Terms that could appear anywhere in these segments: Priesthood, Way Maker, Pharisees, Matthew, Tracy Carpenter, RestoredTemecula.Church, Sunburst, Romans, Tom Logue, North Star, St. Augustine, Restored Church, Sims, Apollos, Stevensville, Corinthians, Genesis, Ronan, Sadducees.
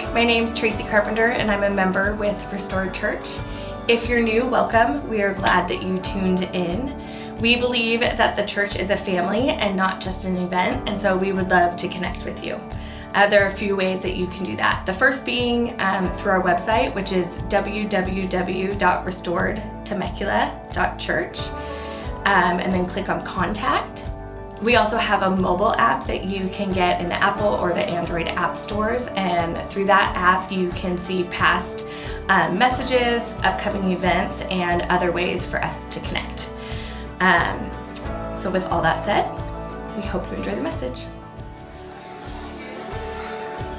Hi, my name's Tracy Carpenter and I'm a member with Restored Church. If you're new, welcome. We are glad that you tuned in. We believe that the church is a family and not just an event, and so we would love to connect with you. There are a few ways that you can do that. The first being through our website, which is www.RestoredTemecula.Church, and then click on Contact. We also have a mobile app that you can get in the Apple or the Android app stores, and through that app you can see past messages, upcoming events, and other ways for us to connect. So with all that said, we hope you enjoy the message.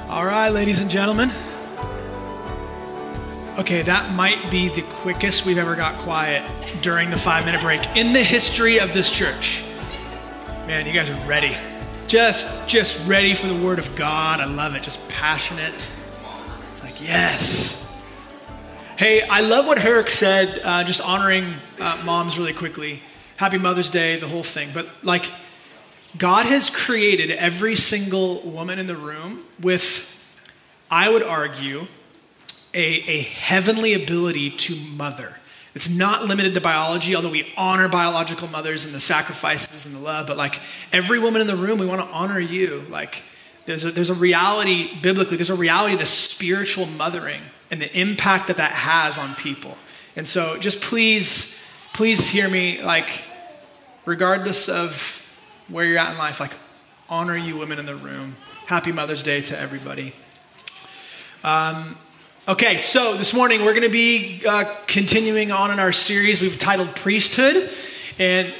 All right, ladies and gentlemen. Okay, that might be the quickest we've ever got quiet during the 5-minute break in the history of this church. Man, you guys are ready. Just ready for the Word of God. I love it. Just passionate. It's like, yes. Hey, I love what Herrick said, just honoring moms really quickly. Happy Mother's Day, the whole thing. But like, God has created every single woman in the room with, I would argue, a heavenly ability to mother. It's not limited to biology, although we honor biological mothers and the sacrifices and the love, but like every woman in the room, we want to honor you. Like there's a reality, biblically, there's a reality to spiritual mothering and the impact that that has on people. And so just please hear me, like regardless of where you're at in life, like honor you women in the room. Happy Mother's Day to everybody. Okay, so this morning we're going to be continuing on in our series we've titled Priesthood, and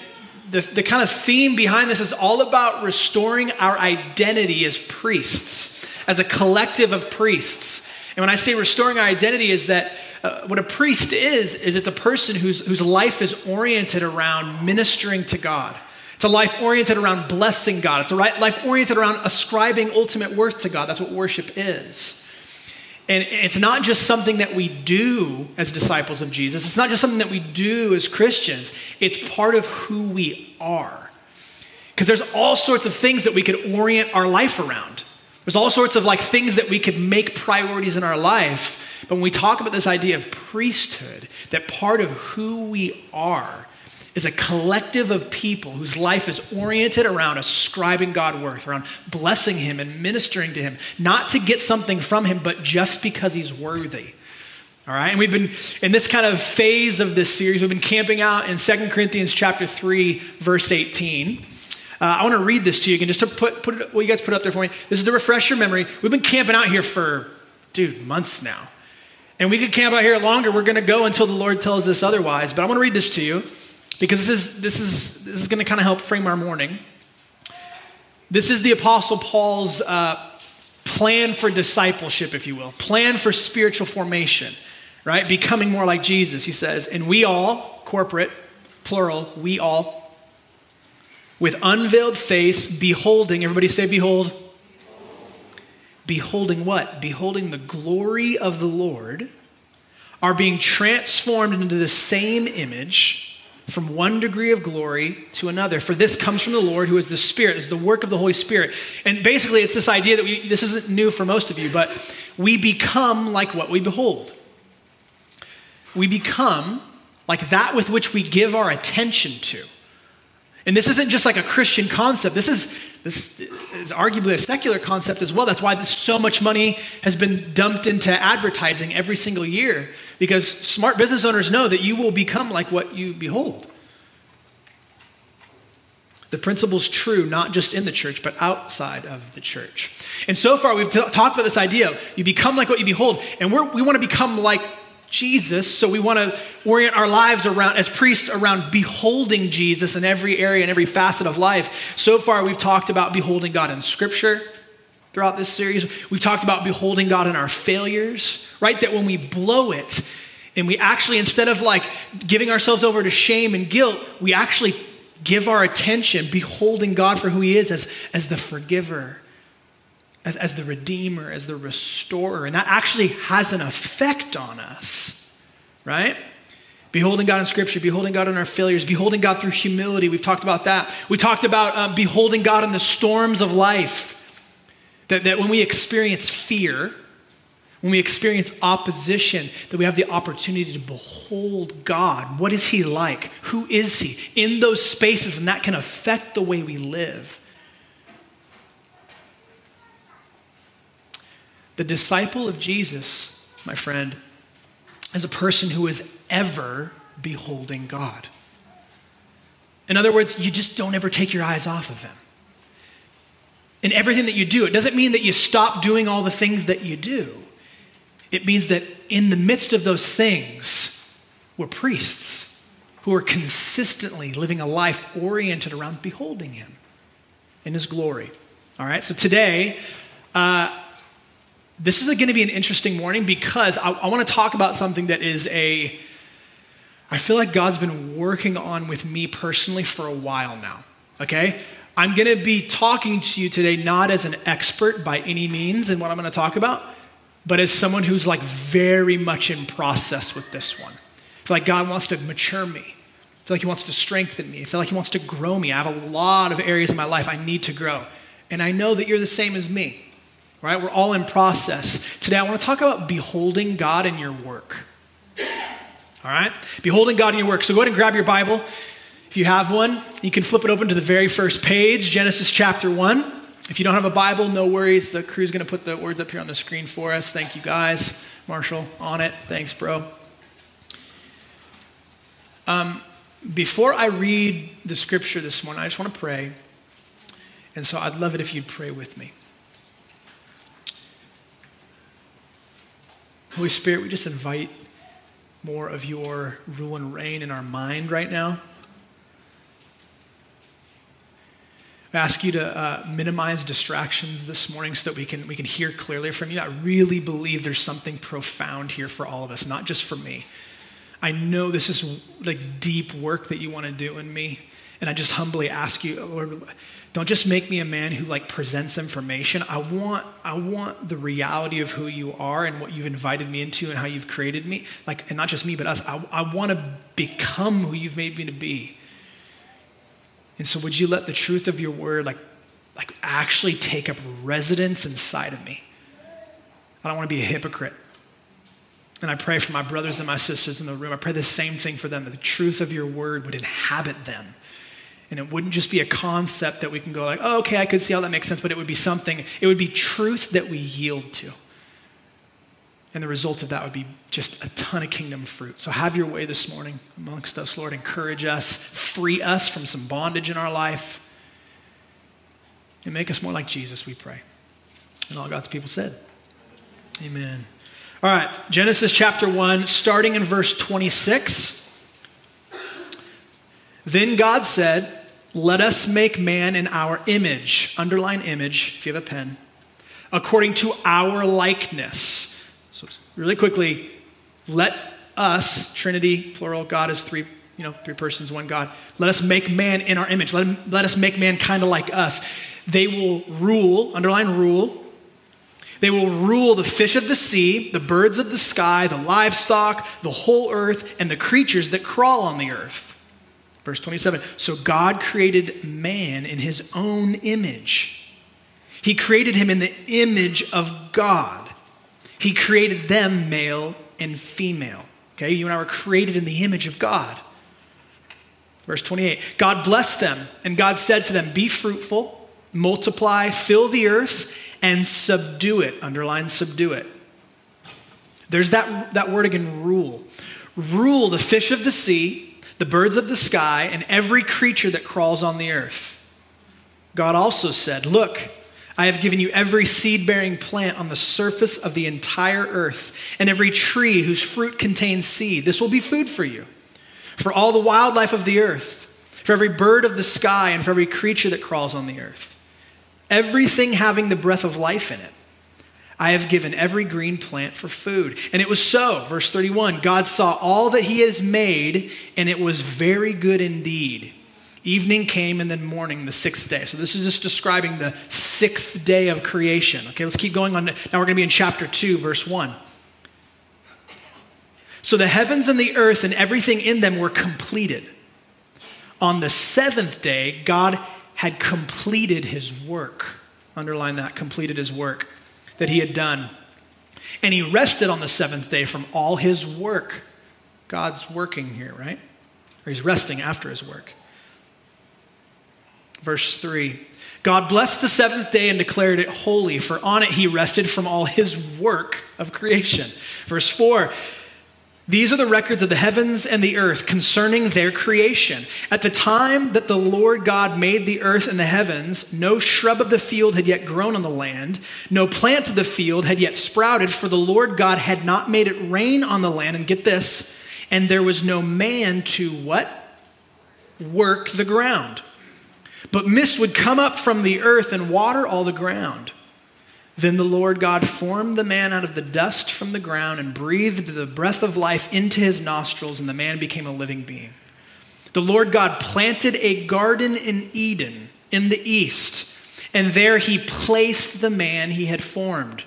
the kind of theme behind this is all about restoring our identity as priests, as a collective of priests. And when I say restoring our identity is that what a priest is it's a person whose life is oriented around ministering to God. It's a life oriented around blessing God. It's a life oriented around ascribing ultimate worth to God. That's what worship is. And it's not just something that we do as disciples of Jesus. It's not just something that we do as Christians. It's part of who we are. Because there's all sorts of things that we could orient our life around. There's all sorts of like things that we could make priorities in our life. But when we talk about this idea of priesthood, that part of who we are is a collective of people whose life is oriented around ascribing God worth, around blessing him and ministering to him, not to get something from him, but just because he's worthy. All right, and we've been in this kind of phase of this series, we've been camping out in 2 Corinthians chapter 3, verse 18. I want to read this to you again, just to put you guys put up there for me. This is to refresh your memory. We've been camping out here for, months now. And we could camp out here longer. We're going to go until the Lord tells us otherwise, but I want to read this to you. Because this is going to kind of help frame our morning. This is the Apostle Paul's plan for discipleship, if you will. Plan for spiritual formation, right? Becoming more like Jesus, he says. And we all, corporate, plural, we all, with unveiled face, beholding, everybody say behold. Beholding what? Beholding the glory of the Lord, are being transformed into the same image, from one degree of glory to another. For this comes from the Lord who is the Spirit. It's the work of the Holy Spirit. And basically it's this idea that this isn't new for most of you, but we become like what we behold. We become like that with which we give our attention to. And this isn't just like a Christian concept. This is arguably a secular concept as well. That's why so much money has been dumped into advertising every single year, because smart business owners know that you will become like what you behold. The principle's true not just in the church, but outside of the church. And so far, we've talked about this idea of you become like what you behold, and we want to become like Jesus, so we want to orient our lives around, as priests, around beholding Jesus in every area and every facet of life. So far, we've talked about beholding God in Scripture throughout this series. We've talked about beholding God in our failures, right? That when we blow it and we actually, instead of like giving ourselves over to shame and guilt, we actually give our attention, beholding God for who he is as the forgiver, as the redeemer, as the restorer. And that actually has an effect on us, right? Beholding God in Scripture, beholding God in our failures, beholding God through humility. We've talked about that. We talked about beholding God in the storms of life, that when we experience fear, when we experience opposition, that we have the opportunity to behold God. What is he like? Who is he? In those spaces, and that can affect the way we live. The disciple of Jesus, my friend, is a person who is ever beholding God. In other words, you just don't ever take your eyes off of him. In everything that you do, it doesn't mean that you stop doing all the things that you do. It means that in the midst of those things, we're priests who are consistently living a life oriented around beholding him in his glory. All right, so today, this is going to be an interesting morning because I want to talk about something that is I feel like God's been working on with me personally for a while now, okay? I'm going to be talking to you today not as an expert by any means in what I'm going to talk about, but as someone who's like very much in process with this one. I feel like God wants to mature me. I feel like he wants to strengthen me. I feel like he wants to grow me. I have a lot of areas in my life I need to grow. And I know that you're the same as me, right? We're all in process. Today, I want to talk about beholding God in your work, all right? Beholding God in your work. So go ahead and grab your Bible. If you have one, you can flip it open to the very first page, Genesis chapter 1. If you don't have a Bible, no worries. The crew's going to put the words up here on the screen for us. Thank you, guys. Marshall, on it. Thanks, bro. Before I read the scripture this morning, I just want to pray. And so I'd love it if you'd pray with me. Holy Spirit, we just invite more of your rule and reign in our mind right now. I ask you to minimize distractions this morning so that we can hear clearly from you. I really believe there's something profound here for all of us, not just for me. I know this is like deep work that you want to do in me. And I just humbly ask you, Lord, don't just make me a man who like presents information. I want the reality of who you are and what you've invited me into and how you've created me. Like, and not just me, but us. I want to become who you've made me to be. And so would you let the truth of your word like actually take up residence inside of me? I don't want to be a hypocrite. And I pray for my brothers and my sisters in the room. I pray the same thing for them, that the truth of your word would inhabit them. And it wouldn't just be a concept that we can go like, oh, okay, I could see how that makes sense, but it would be something, it would be truth that we yield to. And the result of that would be just a ton of kingdom fruit. So have your way this morning amongst us, Lord. Encourage us, free us from some bondage in our life, and make us more like Jesus, we pray. And all God's people said, amen. All right, Genesis chapter 1, starting in verse 26. Then God said, let us make man in our image, underline image, if you have a pen, according to our likeness. So really quickly, let us, Trinity, plural, God is three, three persons, one God. Let us make man in our image. Let us make man kind of like us. They will rule, underline rule. They will rule the fish of the sea, the birds of the sky, the livestock, the whole earth, and the creatures that crawl on the earth. Verse 27, so God created man in his own image. He created him in the image of God. He created them male and female. Okay, you and I were created in the image of God. Verse 28, God blessed them, and God said to them, be fruitful, multiply, fill the earth, and subdue it. Underline subdue it. There's that word again, rule. Rule the fish of the sea, the birds of the sky, and every creature that crawls on the earth. God also said, look, I have given you every seed-bearing plant on the surface of the entire earth and every tree whose fruit contains seed. This will be food for you, for all the wildlife of the earth, for every bird of the sky, and for every creature that crawls on the earth. Everything having the breath of life in it, I have given every green plant for food. And it was so, verse 31, God saw all that he has made, and it was very good indeed. Evening came and then morning, the sixth day. So this is just describing the sixth day of creation. Okay, let's keep going on. Now we're going to be in chapter 2, verse 1. So the heavens and the earth and everything in them were completed. On the seventh day, God had completed his work. Underline that, completed his work that he had done. And he rested on the seventh day from all his work. God's working here, right? Or he's resting after his work. Verse 3, God blessed the seventh day and declared it holy, for on it he rested from all his work of creation. Verse 4, these are the records of the heavens and the earth concerning their creation. At the time that the Lord God made the earth and the heavens, no shrub of the field had yet grown on the land, no plant of the field had yet sprouted, for the Lord God had not made it rain on the land. And get this, and there was no man to what? Work the ground. But mist would come up from the earth and water all the ground. Then the Lord God formed the man out of the dust from the ground and breathed the breath of life into his nostrils, and the man became a living being. The Lord God planted a garden in Eden in the east, and there he placed the man he had formed.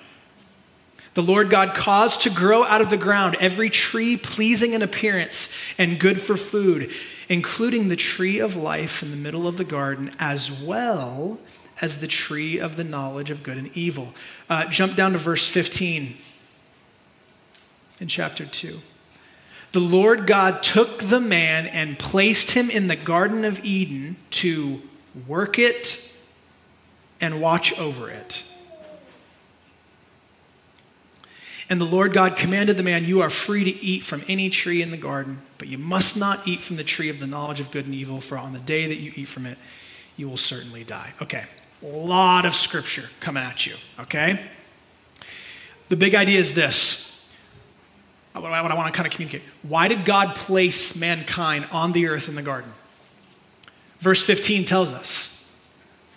The Lord God caused to grow out of the ground every tree pleasing in appearance and good for food, including the tree of life in the middle of the garden, as well as the tree of the knowledge of good and evil. Jump down to verse 15 in chapter 2. The Lord God took the man and placed him in the Garden of Eden to work it and watch over it. And the Lord God commanded the man, you are free to eat from any tree in the garden, but you must not eat from the tree of the knowledge of good and evil, for on the day that you eat from it, you will certainly die. Okay, a lot of scripture coming at you, okay? The big idea is this. What I want to kind of communicate. Why did God place mankind on the earth in the garden? Verse 15 tells us.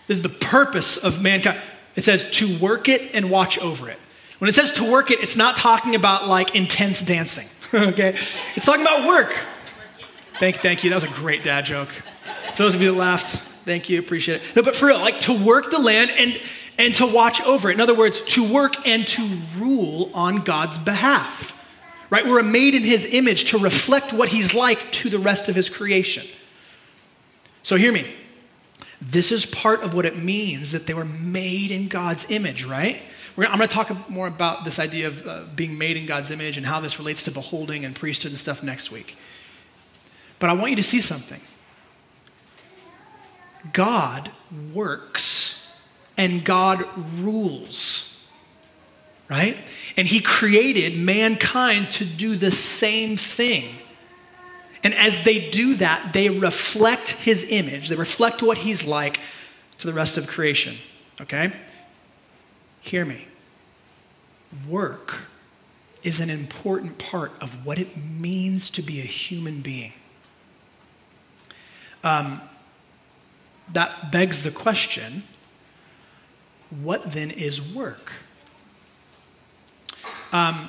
This is the purpose of mankind. It says to work it and watch over it. When it says to work it, it's not talking about like intense dancing, okay? It's talking about work. Thank you. That was a great dad joke. For those of you that laughed, thank you, appreciate it. No, but for real, like to work the land and to watch over it. In other words, to work and to rule on God's behalf, right? We're made in his image to reflect what he's like to the rest of his creation. So hear me. This is part of what it means that they were made in God's image, right? I'm going to talk more about this idea of being made in God's image and how this relates to beholding and priesthood and stuff next week. But I want you to see something. God works and God rules, right? And he created mankind to do the same thing. And as they do that, they reflect his image. They reflect what he's like to the rest of creation, okay? Hear me. Work is an important part of what it means to be a human being. That begs the question, what then is work? I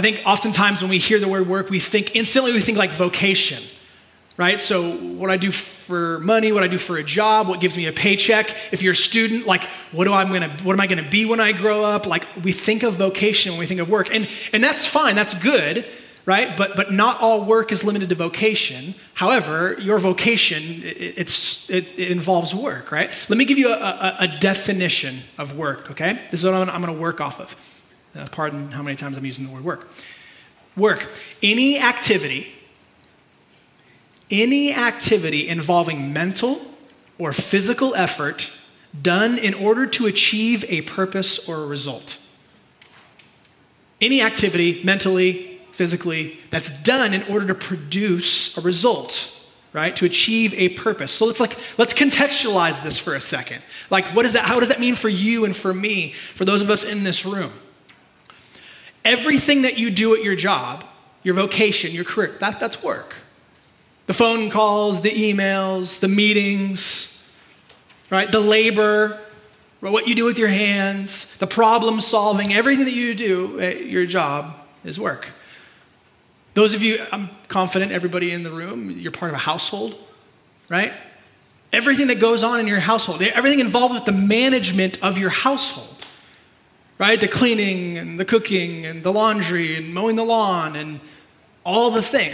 think oftentimes when we hear the word work, we think like vocation, right? So what I do for money, what I do for a job, what gives me a paycheck. If you're a student, like what am I gonna be when I grow up? Like we think of vocation when we think of work. And that's fine, that's good, right? But not all work is limited to vocation. However, your vocation, it involves work, right? Let me give you a definition of work, okay? This is what I'm gonna work off of. Pardon how many times I'm using the word work. Work, any activity involving mental or physical effort done in order to achieve a purpose or a result. Any activity, mentally, physically, that's done in order to produce a result, right? To achieve a purpose. So let's contextualize this for a second. Like, what is that? How does that mean for you and for me, for those of us in this room? Everything that you do at your job, your vocation, your career, that's work. The phone calls, the emails, the meetings, right? The labor, what you do with your hands, the problem solving, everything that you do at your job is work. Those of you, I'm confident everybody in the room, you're part of a household, right? Everything that goes on in your household, everything involved with the management of your household, right? The cleaning and the cooking and the laundry and mowing the lawn and all the thing,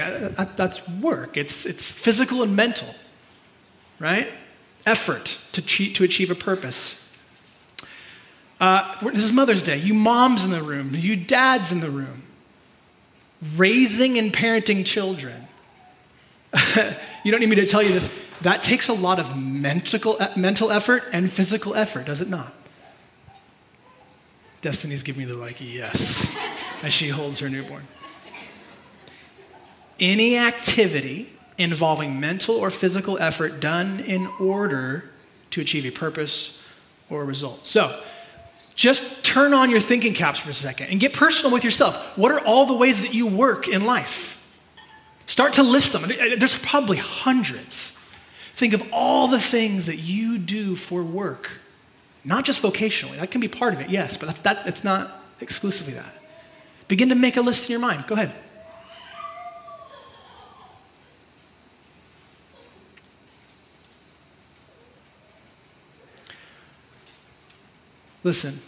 that's work. It's physical and mental, right? Effort to achieve a purpose. This is Mother's Day. You moms in the room, you dads in the room, raising and parenting children. You don't need me to tell you this. That takes a lot of mental effort and physical effort, does it not? Destiny's giving me the like, yes, as she holds her newborn. Any activity involving mental or physical effort done in order to achieve a purpose or a result. So, just turn on your thinking caps for a second and get personal with yourself. What are all the ways that you work in life? Start to list them. There's probably hundreds. Think of all the things that you do for work, not just vocationally. That can be part of it, yes, but that's not exclusively that. Begin to make a list in your mind. Go ahead. Listen,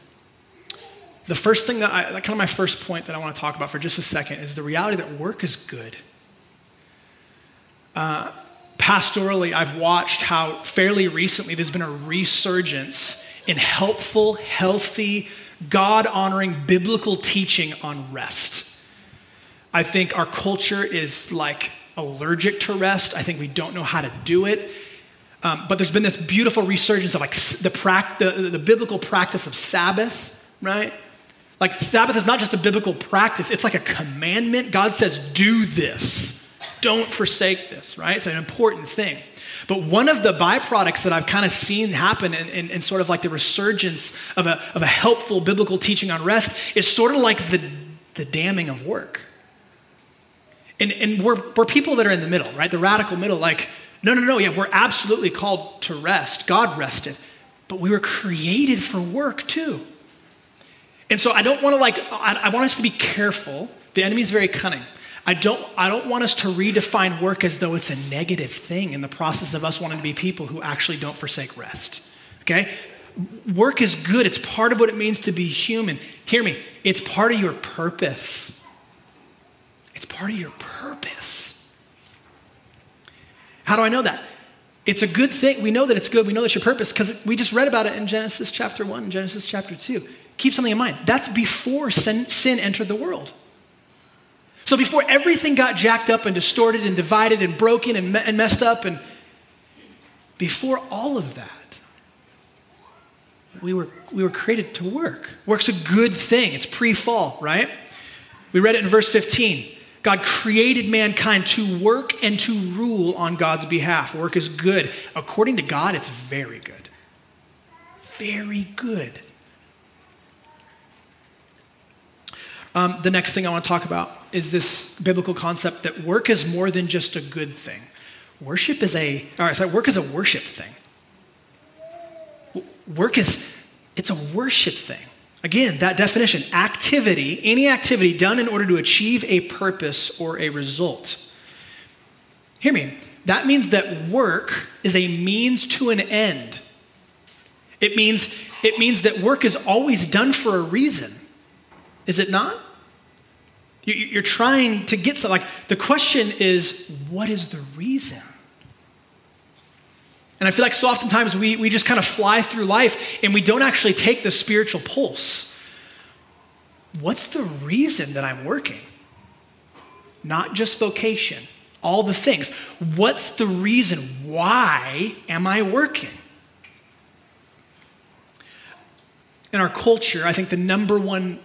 the first thing that kind of my first point that I want to talk about for just a second is the reality that work is good. Pastorally, I've watched how fairly recently there's been a resurgence in helpful, healthy, God-honoring biblical teaching on rest. I think our culture is like allergic to rest. I think we don't know how to do it. But there's been this beautiful resurgence of like the biblical practice of Sabbath, right? Like Sabbath is not just a biblical practice, it's like a commandment. God says, do this. Don't forsake this, right? It's an important thing. But one of the byproducts that I've kind of seen happen in sort of like the resurgence of a helpful biblical teaching on rest is sort of like the damning of work. And we're people that are in the middle, right? The radical middle, like, no, yeah, we're absolutely called to rest. God rested, but we were created for work too. And so I don't want to like, I want us to be careful. The enemy's very cunning. I don't want us to redefine work as though it's a negative thing in the process of us wanting to be people who actually don't forsake rest, okay? Work is good. It's part of what it means to be human. Hear me. It's part of your purpose. It's part of your purpose. How do I know that? It's a good thing. We know that it's good. We know that's your purpose because we just read about it in Genesis chapter 1 and Genesis chapter 2. Keep something in mind. That's before sin entered the world. So before everything got jacked up and distorted and divided and broken and messed up, and before all of that, we were created to work. Work's a good thing. It's pre-fall, right? We read it in verse 15. God created mankind to work and to rule on God's behalf. Work is good. According to God, it's very good. Very good. The next thing I want to talk about is this biblical concept that work is more than just a good thing. Work is a worship thing. It's a worship thing. Again, that definition, activity, any activity done in order to achieve a purpose or a result. Hear me, that means that work is a means to an end. It means that work is always done for a reason. Is it not? You're trying to get something. Like, the question is, what is the reason? And I feel like so oftentimes we just kind of fly through life and we don't actually take the spiritual pulse. What's the reason that I'm working? Not just vocation, all the things. What's the reason? Why am I working? In our culture, I think the number one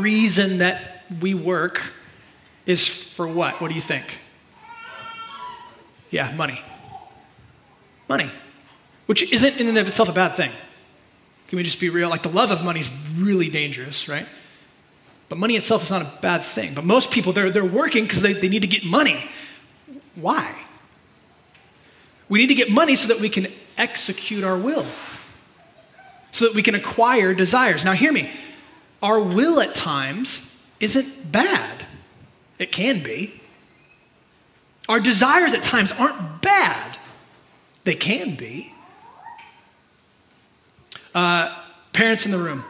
reason that we work is for what? What do you think? Yeah, money. Money, which isn't in and of itself a bad thing. Can we just be real? Like, the love of money is really dangerous, right? But money itself is not a bad thing. But most people, they're working because they need to get money. Why? We need to get money so that we can execute our will, so that we can acquire desires. Now, hear me. Our will at times isn't bad. It can be. Our desires at times aren't bad. They can be. Parents in the room.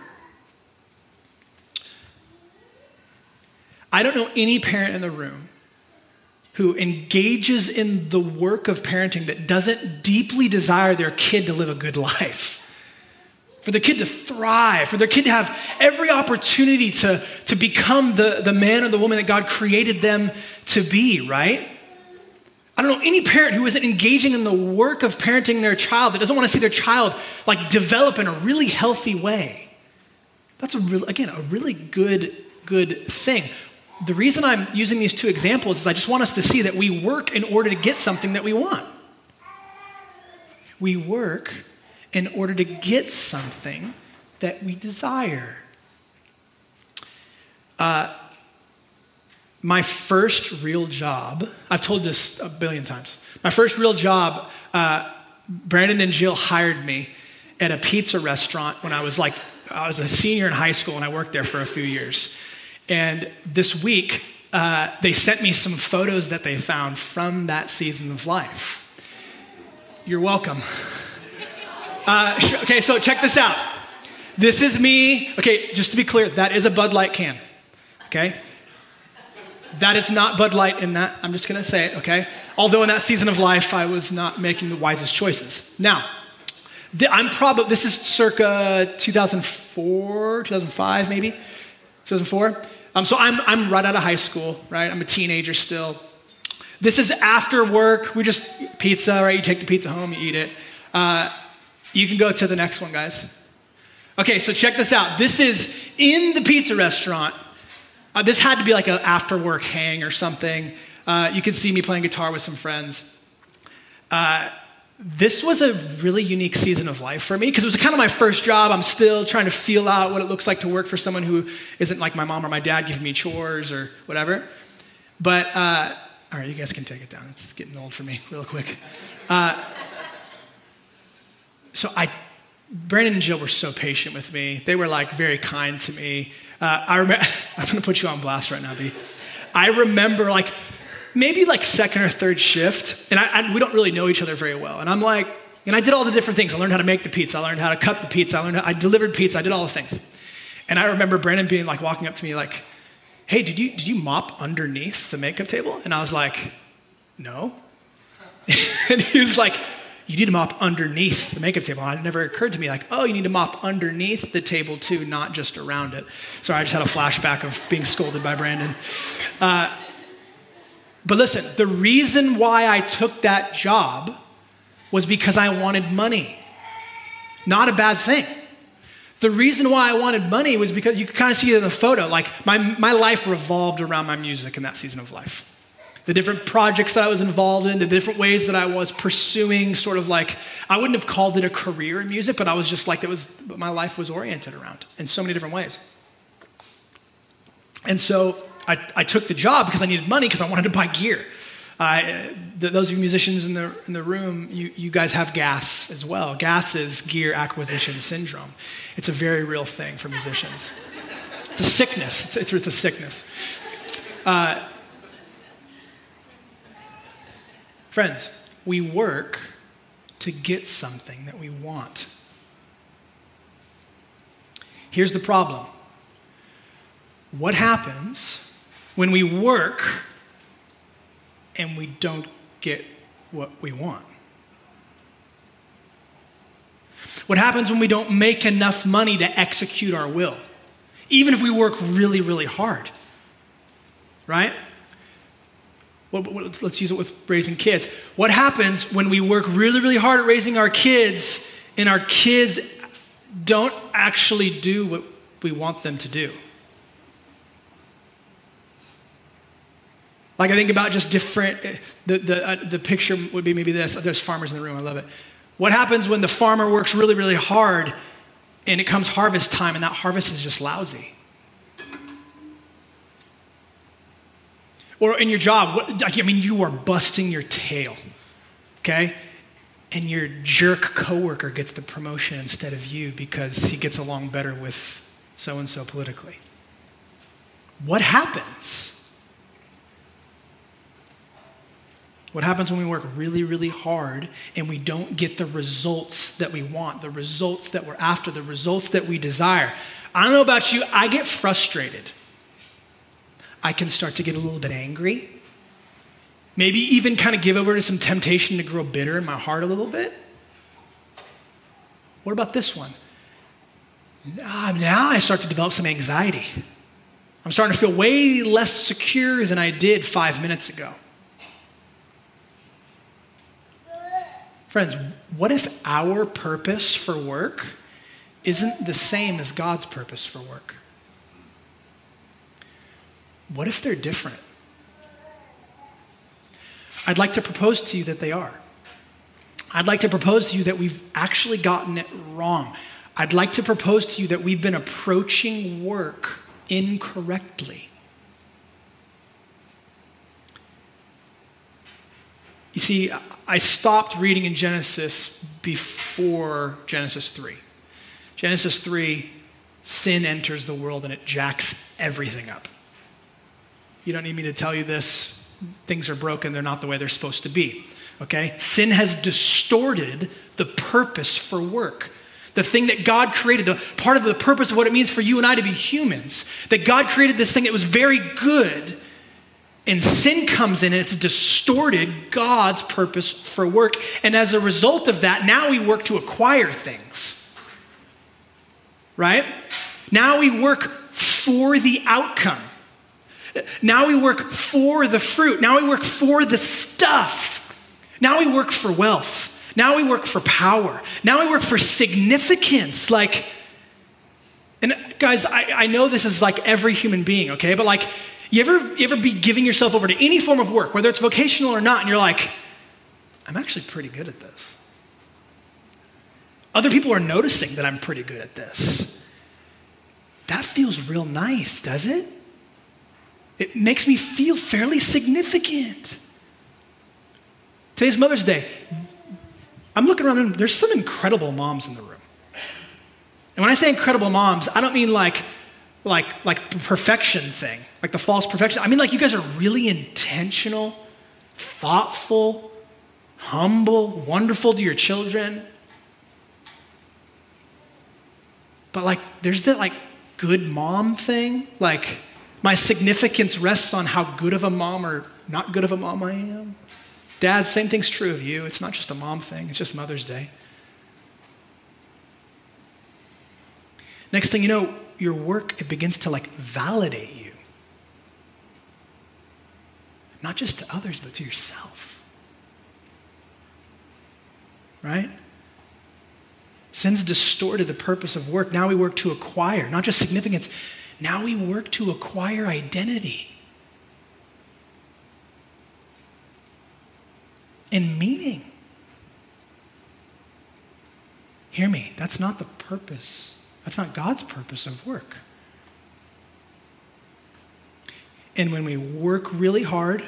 I don't know any parent in the room who engages in the work of parenting that doesn't deeply desire their kid to live a good life. for their kid to thrive, for their kid to have every opportunity to become the man or the woman that God created them to be, right? I don't know any parent who isn't engaging in the work of parenting their child that doesn't want to see their child like develop in a really healthy way. That's a really good thing. The reason I'm using these two examples is I just want us to see that we work in order to get something that we want. We work in order to get something that we desire. My first real job, I've told this a billion times. My first real job, Brandon and Jill hired me at a pizza restaurant when I was a senior in high school, and I worked there for a few years. And this week, they sent me some photos that they found from that season of life. You're welcome. Okay, so check this out. This is me. Okay, just to be clear, that is a Bud Light can, okay? That is not Bud Light in that. I'm just going to say it, okay? Although in that season of life, I was not making the wisest choices. Now, this is circa 2004, 2005 maybe, 2004. So I'm right out of high school, right? I'm a teenager still. This is after work. We just eat pizza, right? You take the pizza home, you eat it. You can go to the next one, guys. Okay, so check this out. This is in the pizza restaurant. This had to be like an after-work hang or something. You can see me playing guitar with some friends. This was a really unique season of life for me because it was kind of my first job. I'm still trying to feel out what it looks like to work for someone who isn't like my mom or my dad giving me chores or whatever. But, all right, you guys can take it down. It's getting old for me real quick. Brandon and Jill were so patient with me. They were like very kind to me. I'm gonna put you on blast right now, B. I remember like maybe like second or third shift, and we don't really know each other very well. And I'm like, and I did all the different things. I learned how to make the pizza. I learned how to cut the pizza. I delivered pizza. I did all the things. And I remember Brandon being like walking up to me like, hey, did you mop underneath the makeup table? And I was like, no. And he was like, you need to mop underneath the makeup table. And it never occurred to me like, oh, you need to mop underneath the table too, not just around it. Sorry, I just had a flashback of being scolded by Brandon. But listen, the reason why I took that job was because I wanted money. Not a bad thing. The reason why I wanted money was because you could kind of see it in the photo. Like my life revolved around my music in that season of life. The different projects that I was involved in, the different ways that I was pursuing sort of like, I wouldn't have called it a career in music, but I was just like, my life was oriented around in so many different ways. And so I took the job because I needed money because I wanted to buy gear. Those of you musicians in the room, you guys have GAS as well. GAS is gear acquisition syndrome. It's a very real thing for musicians. It's a sickness. It's a sickness. Friends, we work to get something that we want. Here's the problem. What happens when we work and we don't get what we want? What happens when we don't make enough money to execute our will? Even if we work really, really hard, right? Well, let's use it with raising kids. What happens when we work really, really hard at raising our kids and our kids don't actually do what we want them to do? Like I think about just different, the picture would be maybe this. There's farmers in the room, I love it. What happens when the farmer works really, really hard and it comes harvest time and that harvest is just lousy? Or in your job, you are busting your tail, okay? And your jerk coworker gets the promotion instead of you because he gets along better with so-and-so politically. What happens? What happens when we work really, really hard and we don't get the results that we want, the results that we're after, the results that we desire? I don't know about you, I get frustrated. I can start to get a little bit angry, maybe even kind of give over to some temptation to grow bitter in my heart a little bit. What about this one? Now I start to develop some anxiety. I'm starting to feel way less secure than I did 5 minutes ago. Friends, what if our purpose for work isn't the same as God's purpose for work? What if they're different? I'd like to propose to you that they are. I'd like to propose to you that we've actually gotten it wrong. I'd like to propose to you that we've been approaching work incorrectly. You see, I stopped reading in Genesis before Genesis 3. Genesis 3, sin enters the world and it jacks everything up. You don't need me to tell you this. Things are broken. They're not the way they're supposed to be, okay? Sin has distorted the purpose for work. The thing that God created, the part of the purpose of what it means for you and I to be humans, that God created this thing that was very good, and sin comes in and it's distorted God's purpose for work. And as a result of that, now we work to acquire things, right? Now we work for the outcome. Now we work for the fruit. Now we work for the stuff. Now we work for wealth. Now we work for power. Now we work for significance. Like, and guys, I know this is like every human being, okay? But like, you ever be giving yourself over to any form of work, whether it's vocational or not, and you're like, I'm actually pretty good at this. Other people are noticing that I'm pretty good at this. That feels real nice, does it? It makes me feel fairly significant. Today's Mother's Day. I'm looking around and there's some incredible moms in the room. And when I say incredible moms, I don't mean like the perfection thing, like the false perfection. I mean like you guys are really intentional, thoughtful, humble, wonderful to your children. But like there's that like good mom thing, like my significance rests on how good of a mom or not good of a mom I am. Dad, same thing's true of you. It's not just a mom thing. It's just Mother's Day. Next thing you know, your work, it begins to like validate you. Not just to others, but to yourself. Right? Sin's distorted the purpose of work. Now we work to acquire, not just significance. Now we work to acquire identity and meaning. Hear me, that's not the purpose. That's not God's purpose of work. And when we work really hard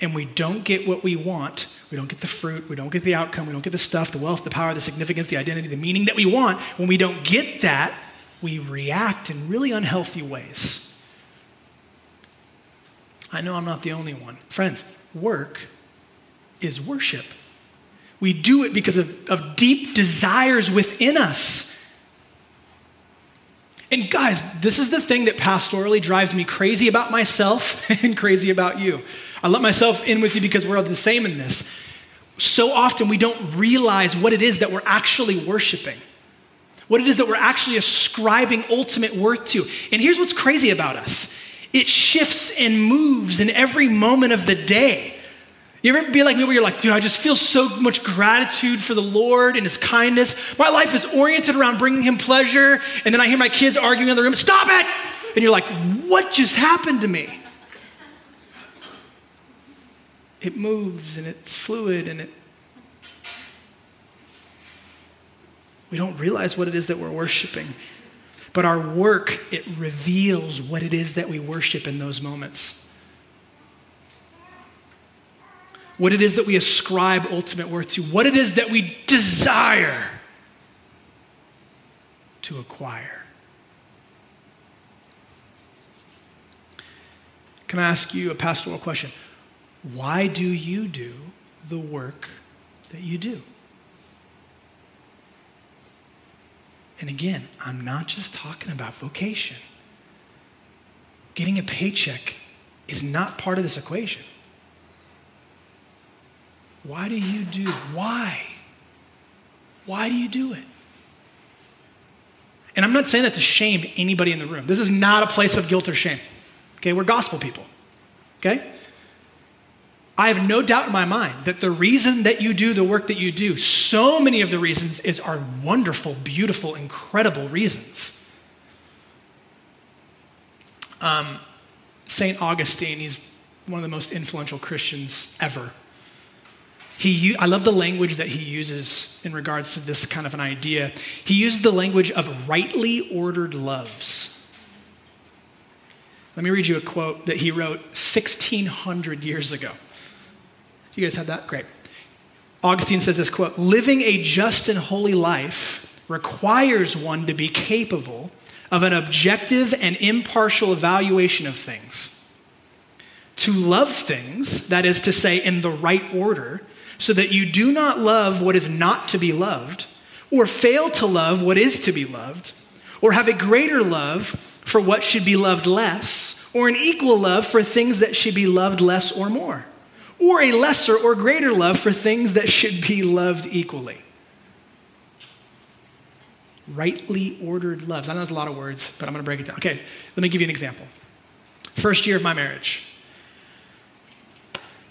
and we don't get what we want, we don't get the fruit, we don't get the outcome, we don't get the stuff, the wealth, the power, the significance, the identity, the meaning that we want, when we don't get that, we react in really unhealthy ways. I know I'm not the only one. Friends, work is worship. We do it because of deep desires within us. And guys, this is the thing that pastorally drives me crazy about myself and crazy about you. I let myself in with you because we're all the same in this. So often we don't realize what it is that we're actually worshiping, what it is that we're actually ascribing ultimate worth to. And here's what's crazy about us. It shifts and moves in every moment of the day. You ever be like me where you're like, dude, I just feel so much gratitude for the Lord and his kindness. My life is oriented around bringing him pleasure. And then I hear my kids arguing in the room, stop it. And you're like, what just happened to me? It moves and it's fluid and we don't realize what it is that we're worshiping. But our work, it reveals what it is that we worship in those moments. What it is that we ascribe ultimate worth to, what it is that we desire to acquire. Can I ask you a pastoral question? Why do you do the work that you do? And again, I'm not just talking about vocation. Getting a paycheck is not part of this equation. Why do you do? Why? Why do you do it? And I'm not saying that to shame anybody in the room. This is not a place of guilt or shame. Okay, we're gospel people. Okay? I have no doubt in my mind that the reason that you do the work that you do, so many of the reasons are wonderful, beautiful, incredible reasons. St. Augustine, he's one of the most influential Christians ever. I love the language that he uses in regards to this kind of an idea. He used the language of rightly ordered loves. Let me read you a quote that he wrote 1,600 years ago. You guys have that? Great. Augustine says this, quote, "Living a just and holy life requires one to be capable of an objective and impartial evaluation of things. To love things, that is to say, in the right order, so that you do not love what is not to be loved, or fail to love what is to be loved, or have a greater love for what should be loved less, or an equal love for things that should be loved less or more, or a lesser or greater love for things that should be loved equally." Rightly ordered loves. I know there's a lot of words, but I'm going to break it down. Okay, let me give you an example. First year of my marriage.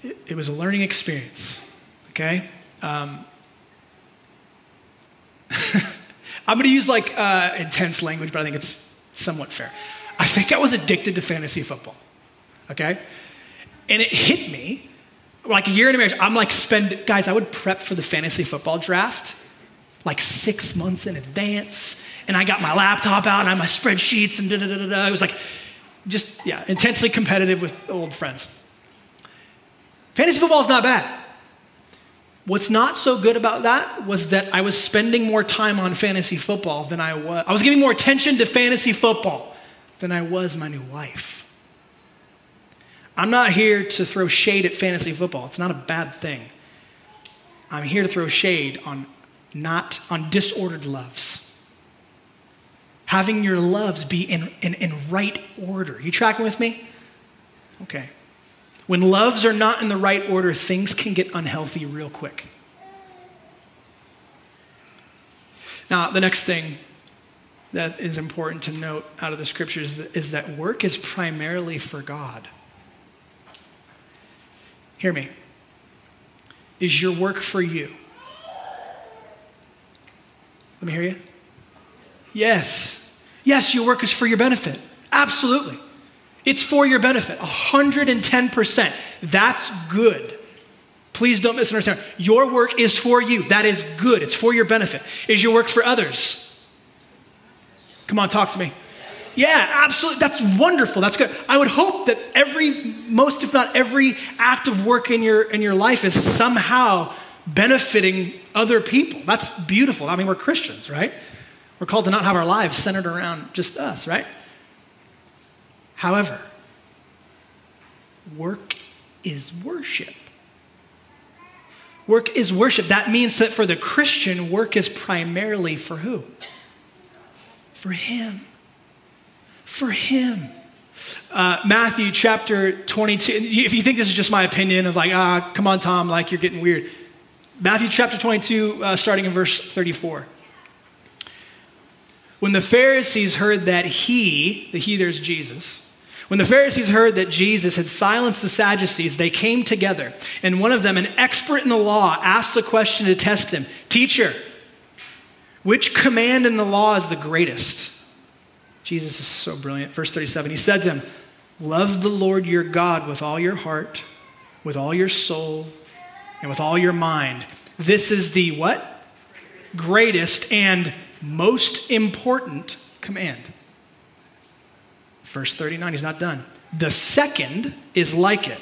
It was a learning experience, okay? I'm going to use like intense language, but I think it's somewhat fair. I think I was addicted to fantasy football, okay? And it hit me, like a year into marriage, I'm like guys, I would prep for the fantasy football draft like 6 months in advance, and I got my laptop out and I had my spreadsheets and da-da-da-da-da. It was like just, yeah, intensely competitive with old friends. Fantasy football is not bad. What's not so good about that was that I was spending more time on fantasy football than I was giving more attention to fantasy football than I was my new wife. I'm not here to throw shade at fantasy football. It's not a bad thing. I'm here to throw shade on disordered loves. Having your loves be in right order. You tracking with me? Okay. When loves are not in the right order, things can get unhealthy real quick. Now, the next thing that is important to note out of the scriptures is that work is primarily for God. Hear me. Is your work for you? Let me hear you. Yes. Yes, your work is for your benefit. Absolutely. It's for your benefit, 110%. That's good. Please don't misunderstand. Your work is for you. That is good. It's for your benefit. Is your work for others? Come on, talk to me. Yeah, absolutely. That's wonderful. That's good. I would hope that most if not every act of work in your life is somehow benefiting other people. That's beautiful. I mean, we're Christians, right? We're called to not have our lives centered around just us, right? However, work is worship. Work is worship. That means that for the Christian, work is primarily for who? For him. For him. Matthew chapter 22. If you think this is just my opinion of like, come on, Tom, like you're getting weird. Matthew chapter 22, starting in verse 34. When the Pharisees heard that he there's Jesus, when the Pharisees heard that Jesus had silenced the Sadducees, they came together, and one of them, an expert in the law, asked a question to test him. "Teacher, which command in the law is the greatest?" Jesus is so brilliant. Verse 37, he said to him, "Love the Lord your God with all your heart, with all your soul, and with all your mind. This is the what? Greatest and most important command." Verse 39, he's not done. "The second is like it.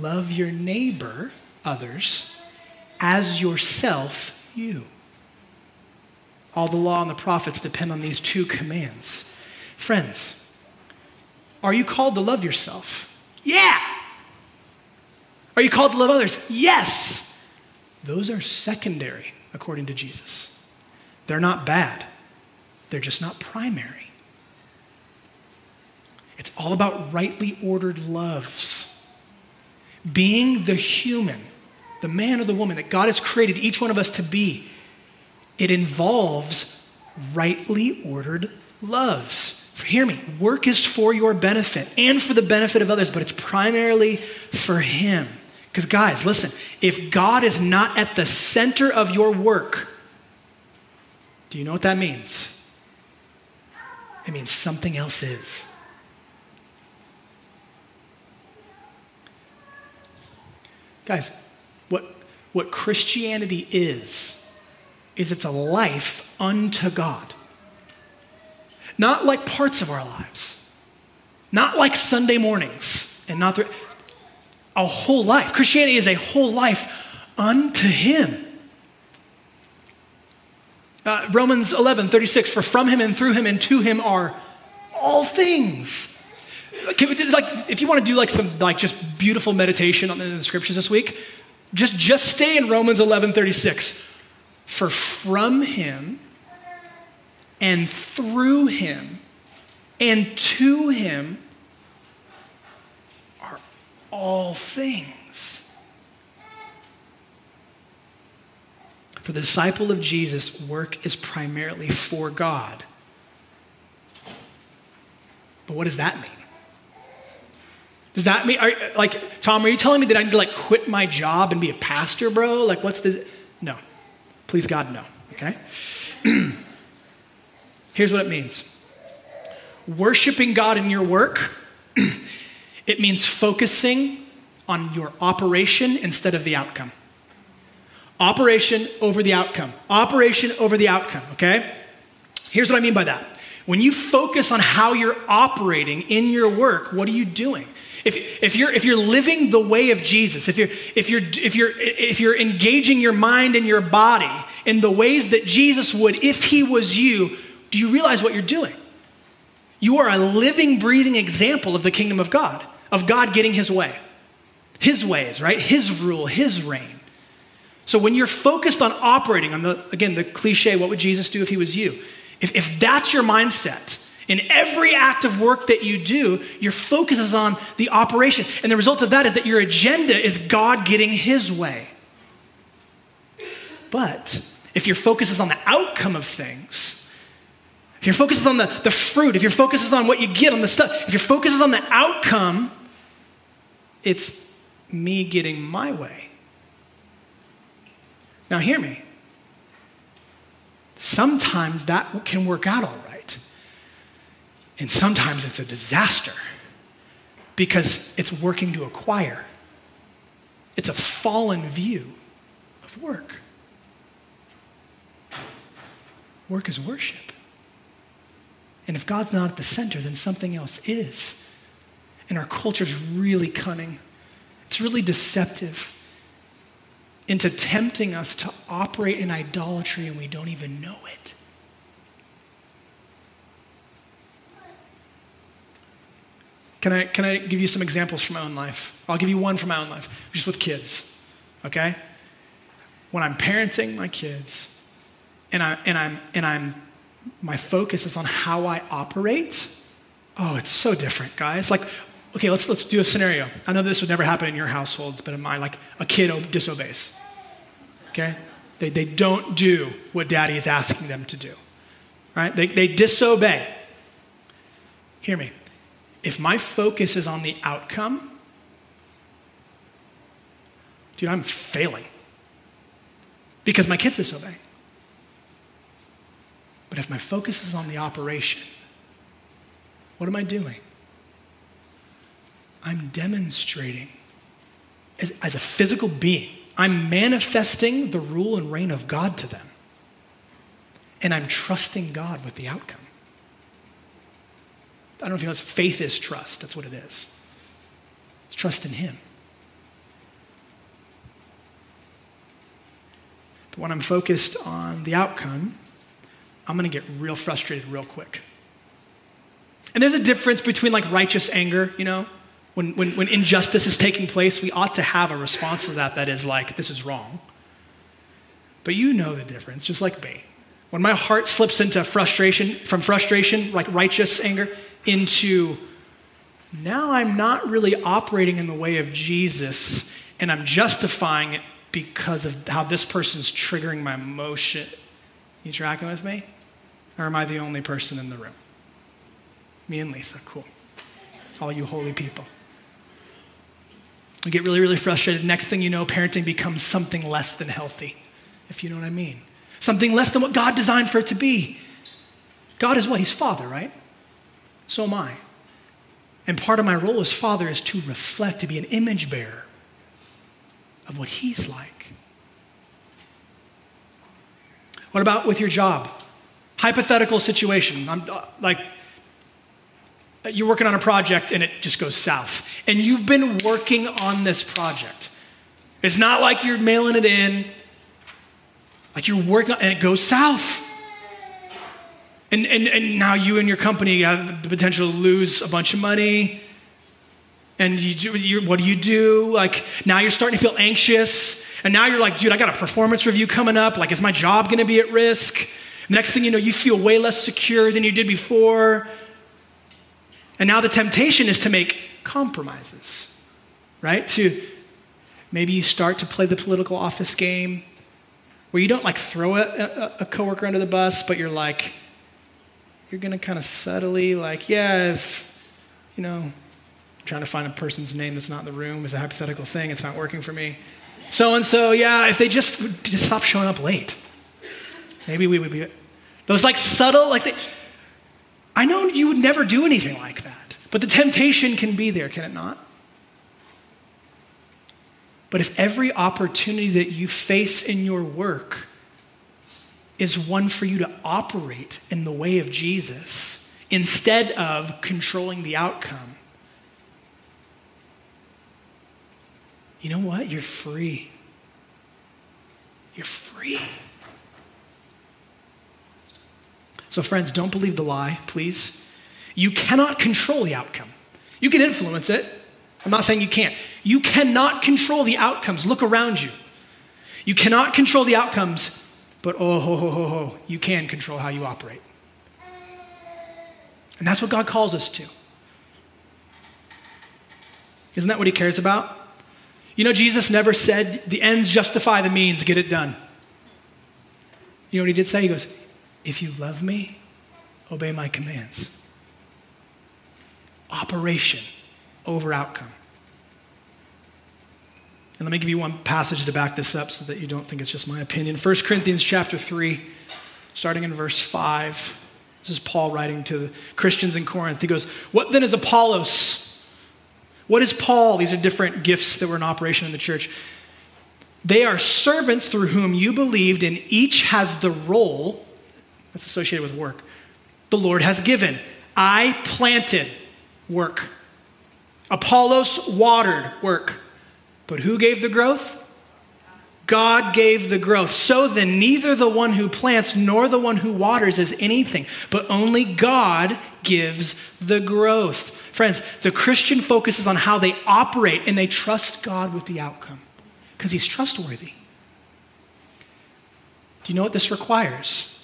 Love your neighbor, others, as yourself, you. All the law and the prophets depend on these two commands." Friends, are you called to love yourself? Yeah. Are you called to love others? Yes. Those are secondary, according to Jesus. They're not bad. They're just not primary. It's all about rightly ordered loves. Being the human, the man or the woman that God has created each one of us to be, it involves rightly ordered loves. Hear me, work is for your benefit and for the benefit of others, but it's primarily for him. Because guys, listen, if God is not at the center of your work, do you know what that means? It means something else is. Guys, what Christianity is it's a life unto God. Not like parts of our lives, not like Sunday mornings, and not a whole life. Christianity is a whole life unto him. Romans 11:36, for from him and through him and to him are all things. Like, if you want to do like some like just beautiful meditation on the scriptures this week, just stay in Romans 11:36. For from him and through him and to him are all things. For the disciple of Jesus, work is primarily for God. But what does that mean? Does that mean, like, Tom, are you telling me that I need to like quit my job and be a pastor, bro? Like, what's this? No. Please, God, no, okay? Here's what it means. Worshiping God in your work, it means focusing on your operation instead of the outcome. Operation over the outcome. Operation over the outcome, okay? Here's what I mean by that. When you focus on how you're operating in your work, what are you doing? If you're living the way of Jesus, if you're engaging your mind and your body in the ways that Jesus would if he was you, do you realize what you're doing? You are a living, breathing example of the kingdom of God getting his way, his ways, right? His rule, his reign. So when you're focused on operating on the cliche, what would Jesus do if he was you? If that's your mindset, in every act of work that you do, your focus is on the operation. And the result of that is that your agenda is God getting his way. But if your focus is on the outcome of things, if your focus is on the fruit, if your focus is on what you get, on the stuff, if your focus is on the outcome, it's me getting my way. Now hear me. Sometimes that can work out all right. And sometimes it's a disaster because it's working to acquire. It's a fallen view of work. Work is worship. And if God's not at the center, then something else is. And our culture's really cunning. It's really deceptive into tempting us to operate in idolatry and we don't even know it. Can I give you some examples from my own life? I'll give you one from my own life, just with kids, okay? When I'm parenting my kids, my focus is on how I operate. Oh, it's so different, guys. Like, okay, let's do a scenario. I know this would never happen in your households, but in mine, like a kid disobeys, okay? They don't do what daddy is asking them to do, right? They disobey. Hear me. If my focus is on the outcome, dude, I'm failing because my kids disobey. But if my focus is on the operation, what am I doing? I'm demonstrating as a physical being. I'm manifesting the rule and reign of God to them. And I'm trusting God with the outcome. I don't know if you know this, faith is trust. That's what it is. It's trust in him. But when I'm focused on the outcome, I'm going to get real frustrated real quick. And there's a difference between like righteous anger, you know, when injustice is taking place, we ought to have a response to that is like, this is wrong. But you know the difference, just like me. When my heart slips into frustration, from frustration, like righteous anger, into now I'm not really operating in the way of Jesus and I'm justifying it because of how this person's triggering my emotion. You tracking with me? Or am I the only person in the room? Me and Lisa, cool. All you holy people. You get really, really frustrated. Next thing you know, parenting becomes something less than healthy, if you know what I mean. Something less than what God designed for it to be. God is what? He's Father, right? So am I. And part of my role as Father is to reflect, to be an image bearer of what He's like. What about with your job? Hypothetical situation. You're working on a project and it just goes south. And you've been working on this project. It's not like you're mailing it in. Like you're working on, and it goes south. And now you and your company have the potential to lose a bunch of money. And what do you do? Like now you're starting to feel anxious. And now you're like, dude, I got a performance review coming up. Like, is my job going to be at risk? The next thing you know, you feel way less secure than you did before. And now the temptation is to make compromises, right? To maybe you start to play the political office game where you don't like throw a coworker under the bus, but you're going to kind of subtly I'm trying to find a person's name that's not in the room. It's a hypothetical thing. It's not working for me. So-and-so, if they just stop showing up late, maybe we would be, those subtle, I know you would never do anything like that, but the temptation can be there, can it not? But if every opportunity that you face in your work is one for you to operate in the way of Jesus instead of controlling the outcome, you know what? You're free. You're free. So friends, don't believe the lie, please. You cannot control the outcome. You can influence it. I'm not saying you can't. You cannot control the outcomes. Look around you. You cannot control the outcomes, but you can control how you operate. And that's what God calls us to. Isn't that what He cares about? Jesus never said, the ends justify the means, get it done. You know what He did say? He goes, if you love me, obey my commands. Operation over outcome. And let me give you one passage to back this up so that you don't think it's just my opinion. 1 Corinthians chapter 3, starting in verse 5. This is Paul writing to the Christians in Corinth. He goes, what then is Apollos? What is Paul? These are different gifts that were in operation in the church. They are servants through whom you believed, and each has the role that's associated with work the Lord has given. I planted, work. Apollos watered, work. But who gave the growth? God gave the growth. So then neither the one who plants nor the one who waters is anything, but only God gives the growth. Friends, the Christian focuses on how they operate and they trust God with the outcome because He's trustworthy. Do you know what this requires?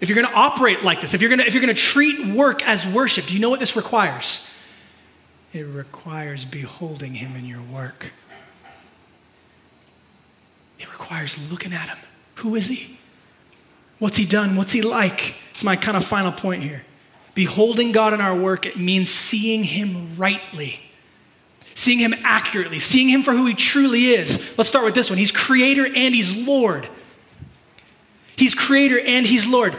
If you're going to operate like this, if you're going to treat work as worship, do you know what this requires? It requires beholding Him in your work. It requires looking at Him. Who is He? What's He done? What's He like? It's my kind of final point here. Beholding God in our work, it means seeing Him rightly, seeing Him accurately, seeing Him for who He truly is. Let's start with this one. He's Creator and He's Lord. He's Creator and He's Lord.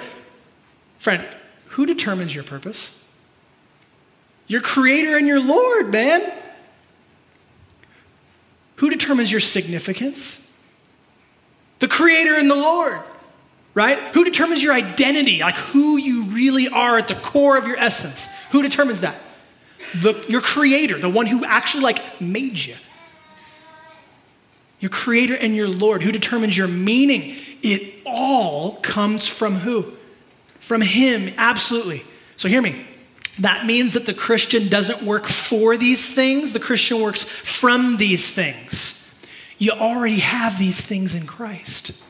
Friend, who determines your purpose? Your Creator and your Lord, man. Who determines your significance? The Creator and the Lord, right? Who determines your identity, like who you really are at the core of your essence? Who determines that? Your Creator, the one who actually made you. Your Creator and your Lord, who determines your meaning? It all comes from who? From Him, absolutely. So hear me. That means that the Christian doesn't work for these things. The Christian works from these things. You already have these things in Christ.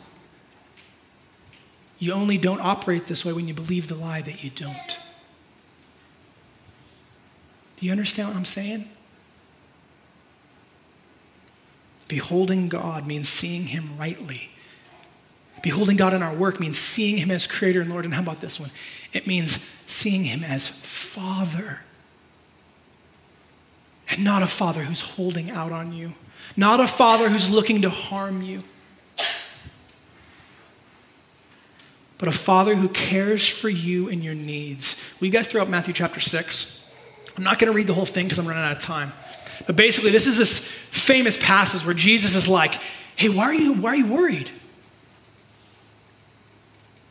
You only don't operate this way when you believe the lie that you don't. Do you understand what I'm saying? Beholding God means seeing Him rightly. Beholding God in our work means seeing him as creator and Lord. And how about this one? It means seeing him as Father. And not a father who's holding out on you. Not a father who's looking to harm you. But a father who cares for you and your needs. Will you guys throw up Matthew chapter 6? I'm not going to read the whole thing because I'm running out of time. But basically, this is this famous passage where Jesus is like, hey, why are you worried?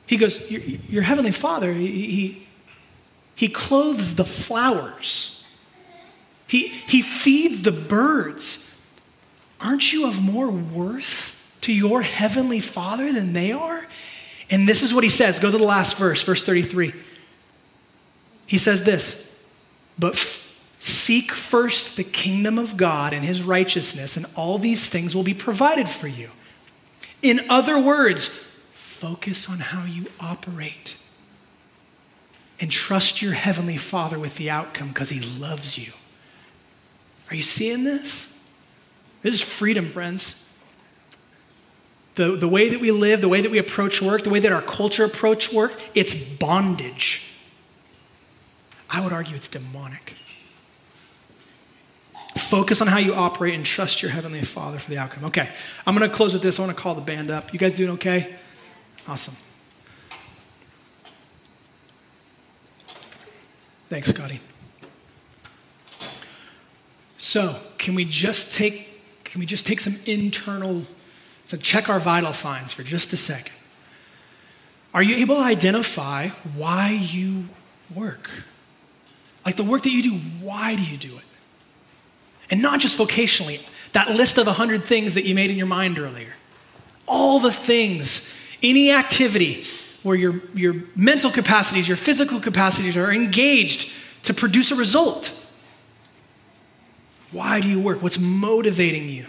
He goes, your heavenly Father, he clothes the flowers. He feeds the birds. Aren't you of more worth to your heavenly Father than they are? And this is what he says. Go to the last verse, verse 33. He says this, but seek first the kingdom of God and his righteousness, and all these things will be provided for you. In other words, focus on how you operate and trust your heavenly Father with the outcome because he loves you. Are you seeing this? This is freedom, friends. The way that we live, the way that we approach work, the way that our culture approach work, it's bondage. I would argue it's demonic. Focus on how you operate and trust your heavenly Father for the outcome. Okay, I'm going to close with this. I want to call the band up. You guys doing okay? Awesome. Thanks, Scotty. So, can we just take so check our vital signs for just a second. Are you able to identify why you work? Like the work that you do, why do you do it? And not just vocationally, that list of 100 things that you made in your mind earlier. All the things. Any activity where your mental capacities, your physical capacities are engaged to produce a result. Why do you work? What's motivating you?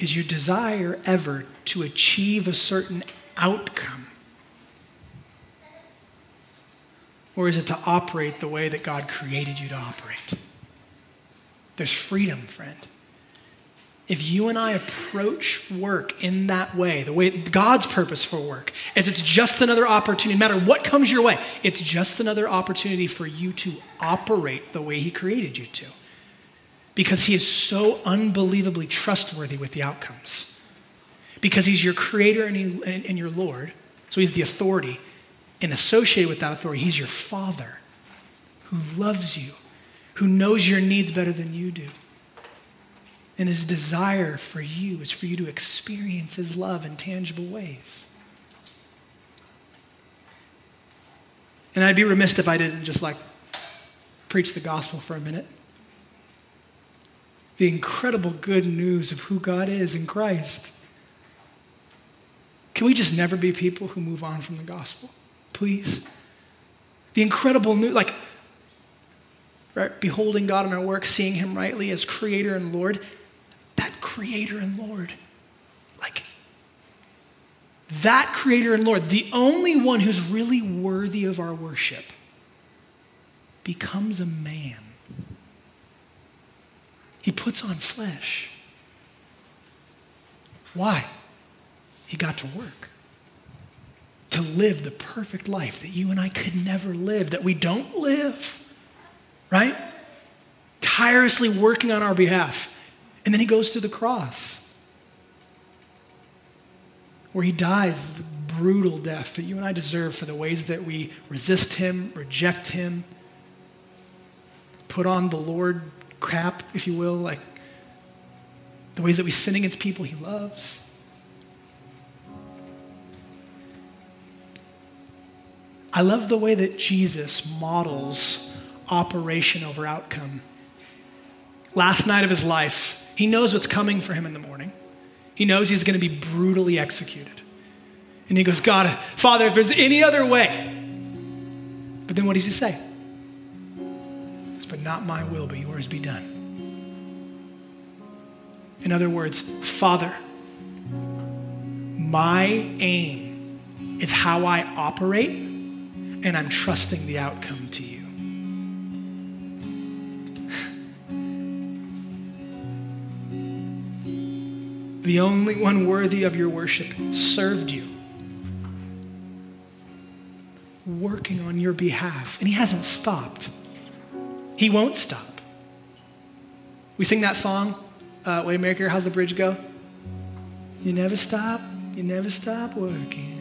Is your desire ever to achieve a certain outcome? Or is it to operate the way that God created you to operate? There's freedom, friend. If you and I approach work in that way, the way God's purpose for work, as it's just another opportunity, no matter what comes your way, it's just another opportunity for you to operate the way he created you to. Because he is so unbelievably trustworthy with the outcomes. Because he's your creator and your Lord, so he's the authority. And associated with that authority, he's your Father who loves you, who knows your needs better than you do. And his desire for you is for you to experience his love in tangible ways. And I'd be remiss if I didn't just preach the gospel for a minute. The incredible good news of who God is in Christ. Can we just never be people who move on from the gospel? Please. The incredible news, right? Beholding God in our work, seeing him rightly as creator and Lord. That creator and Lord, the only one who's really worthy of our worship becomes a man. He puts on flesh. Why? He got to work. To live the perfect life that you and I could never live, that we don't live, right? Tirelessly working on our behalf. And then he goes to the cross where he dies the brutal death that you and I deserve for the ways that we resist him, reject him, put on the Lord crap, if you will, the ways that we sin against people he loves. I love the way that Jesus models operation over outcome. Last night of his life, he knows what's coming for him in the morning. He knows he's going to be brutally executed. And he goes, God, Father, if there's any other way. But then what does he say? But not my will, but yours be done. In other words, Father, my aim is how I operate, and I'm trusting the outcome to you. the only one worthy of your worship, served you, working on your behalf. And he hasn't stopped. He won't stop. We sing that song, Way Maker, how's the bridge go? You never stop working.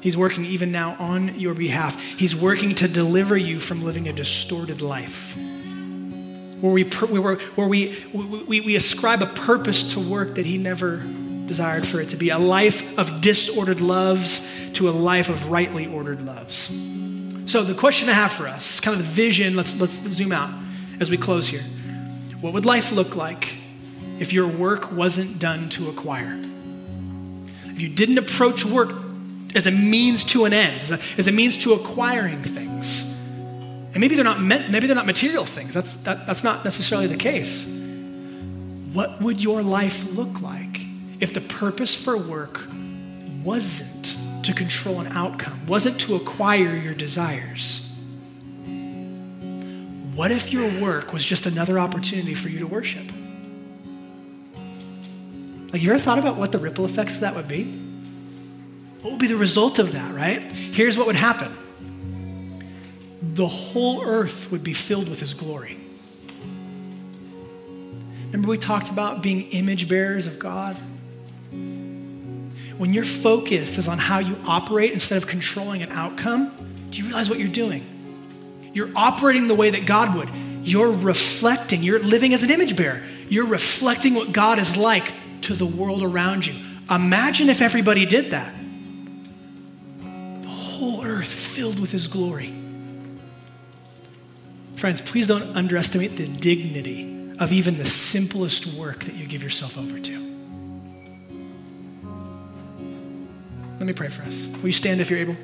He's working even now on your behalf. He's working to deliver you from living a distorted life, where we ascribe a purpose to work that he never desired for it to be, a life of disordered loves to a life of rightly ordered loves. So the question I have for us, kind of the vision, let's zoom out as we close here. What would life look like if your work wasn't done to acquire? If you didn't approach work as a means to an end, as a means to acquiring things. And maybe they're not meant, maybe they're not material things. That's not necessarily the case. What would your life look like if the purpose for work wasn't to control an outcome, wasn't to acquire your desires? What if your work was just another opportunity for you to worship? Like, you ever thought about what the ripple effects of that would be? What would be the result of that, right? Here's what would happen. The whole earth would be filled with his glory. Remember we talked about being image bearers of God? When your focus is on how you operate instead of controlling an outcome, do you realize what you're doing? You're operating the way that God would. You're reflecting, you're living as an image bearer. You're reflecting what God is like to the world around you. Imagine if everybody did that. The whole earth filled with his glory. Friends, please don't underestimate the dignity of even the simplest work that you give yourself over to. Let me pray for us. Will you stand if you're able?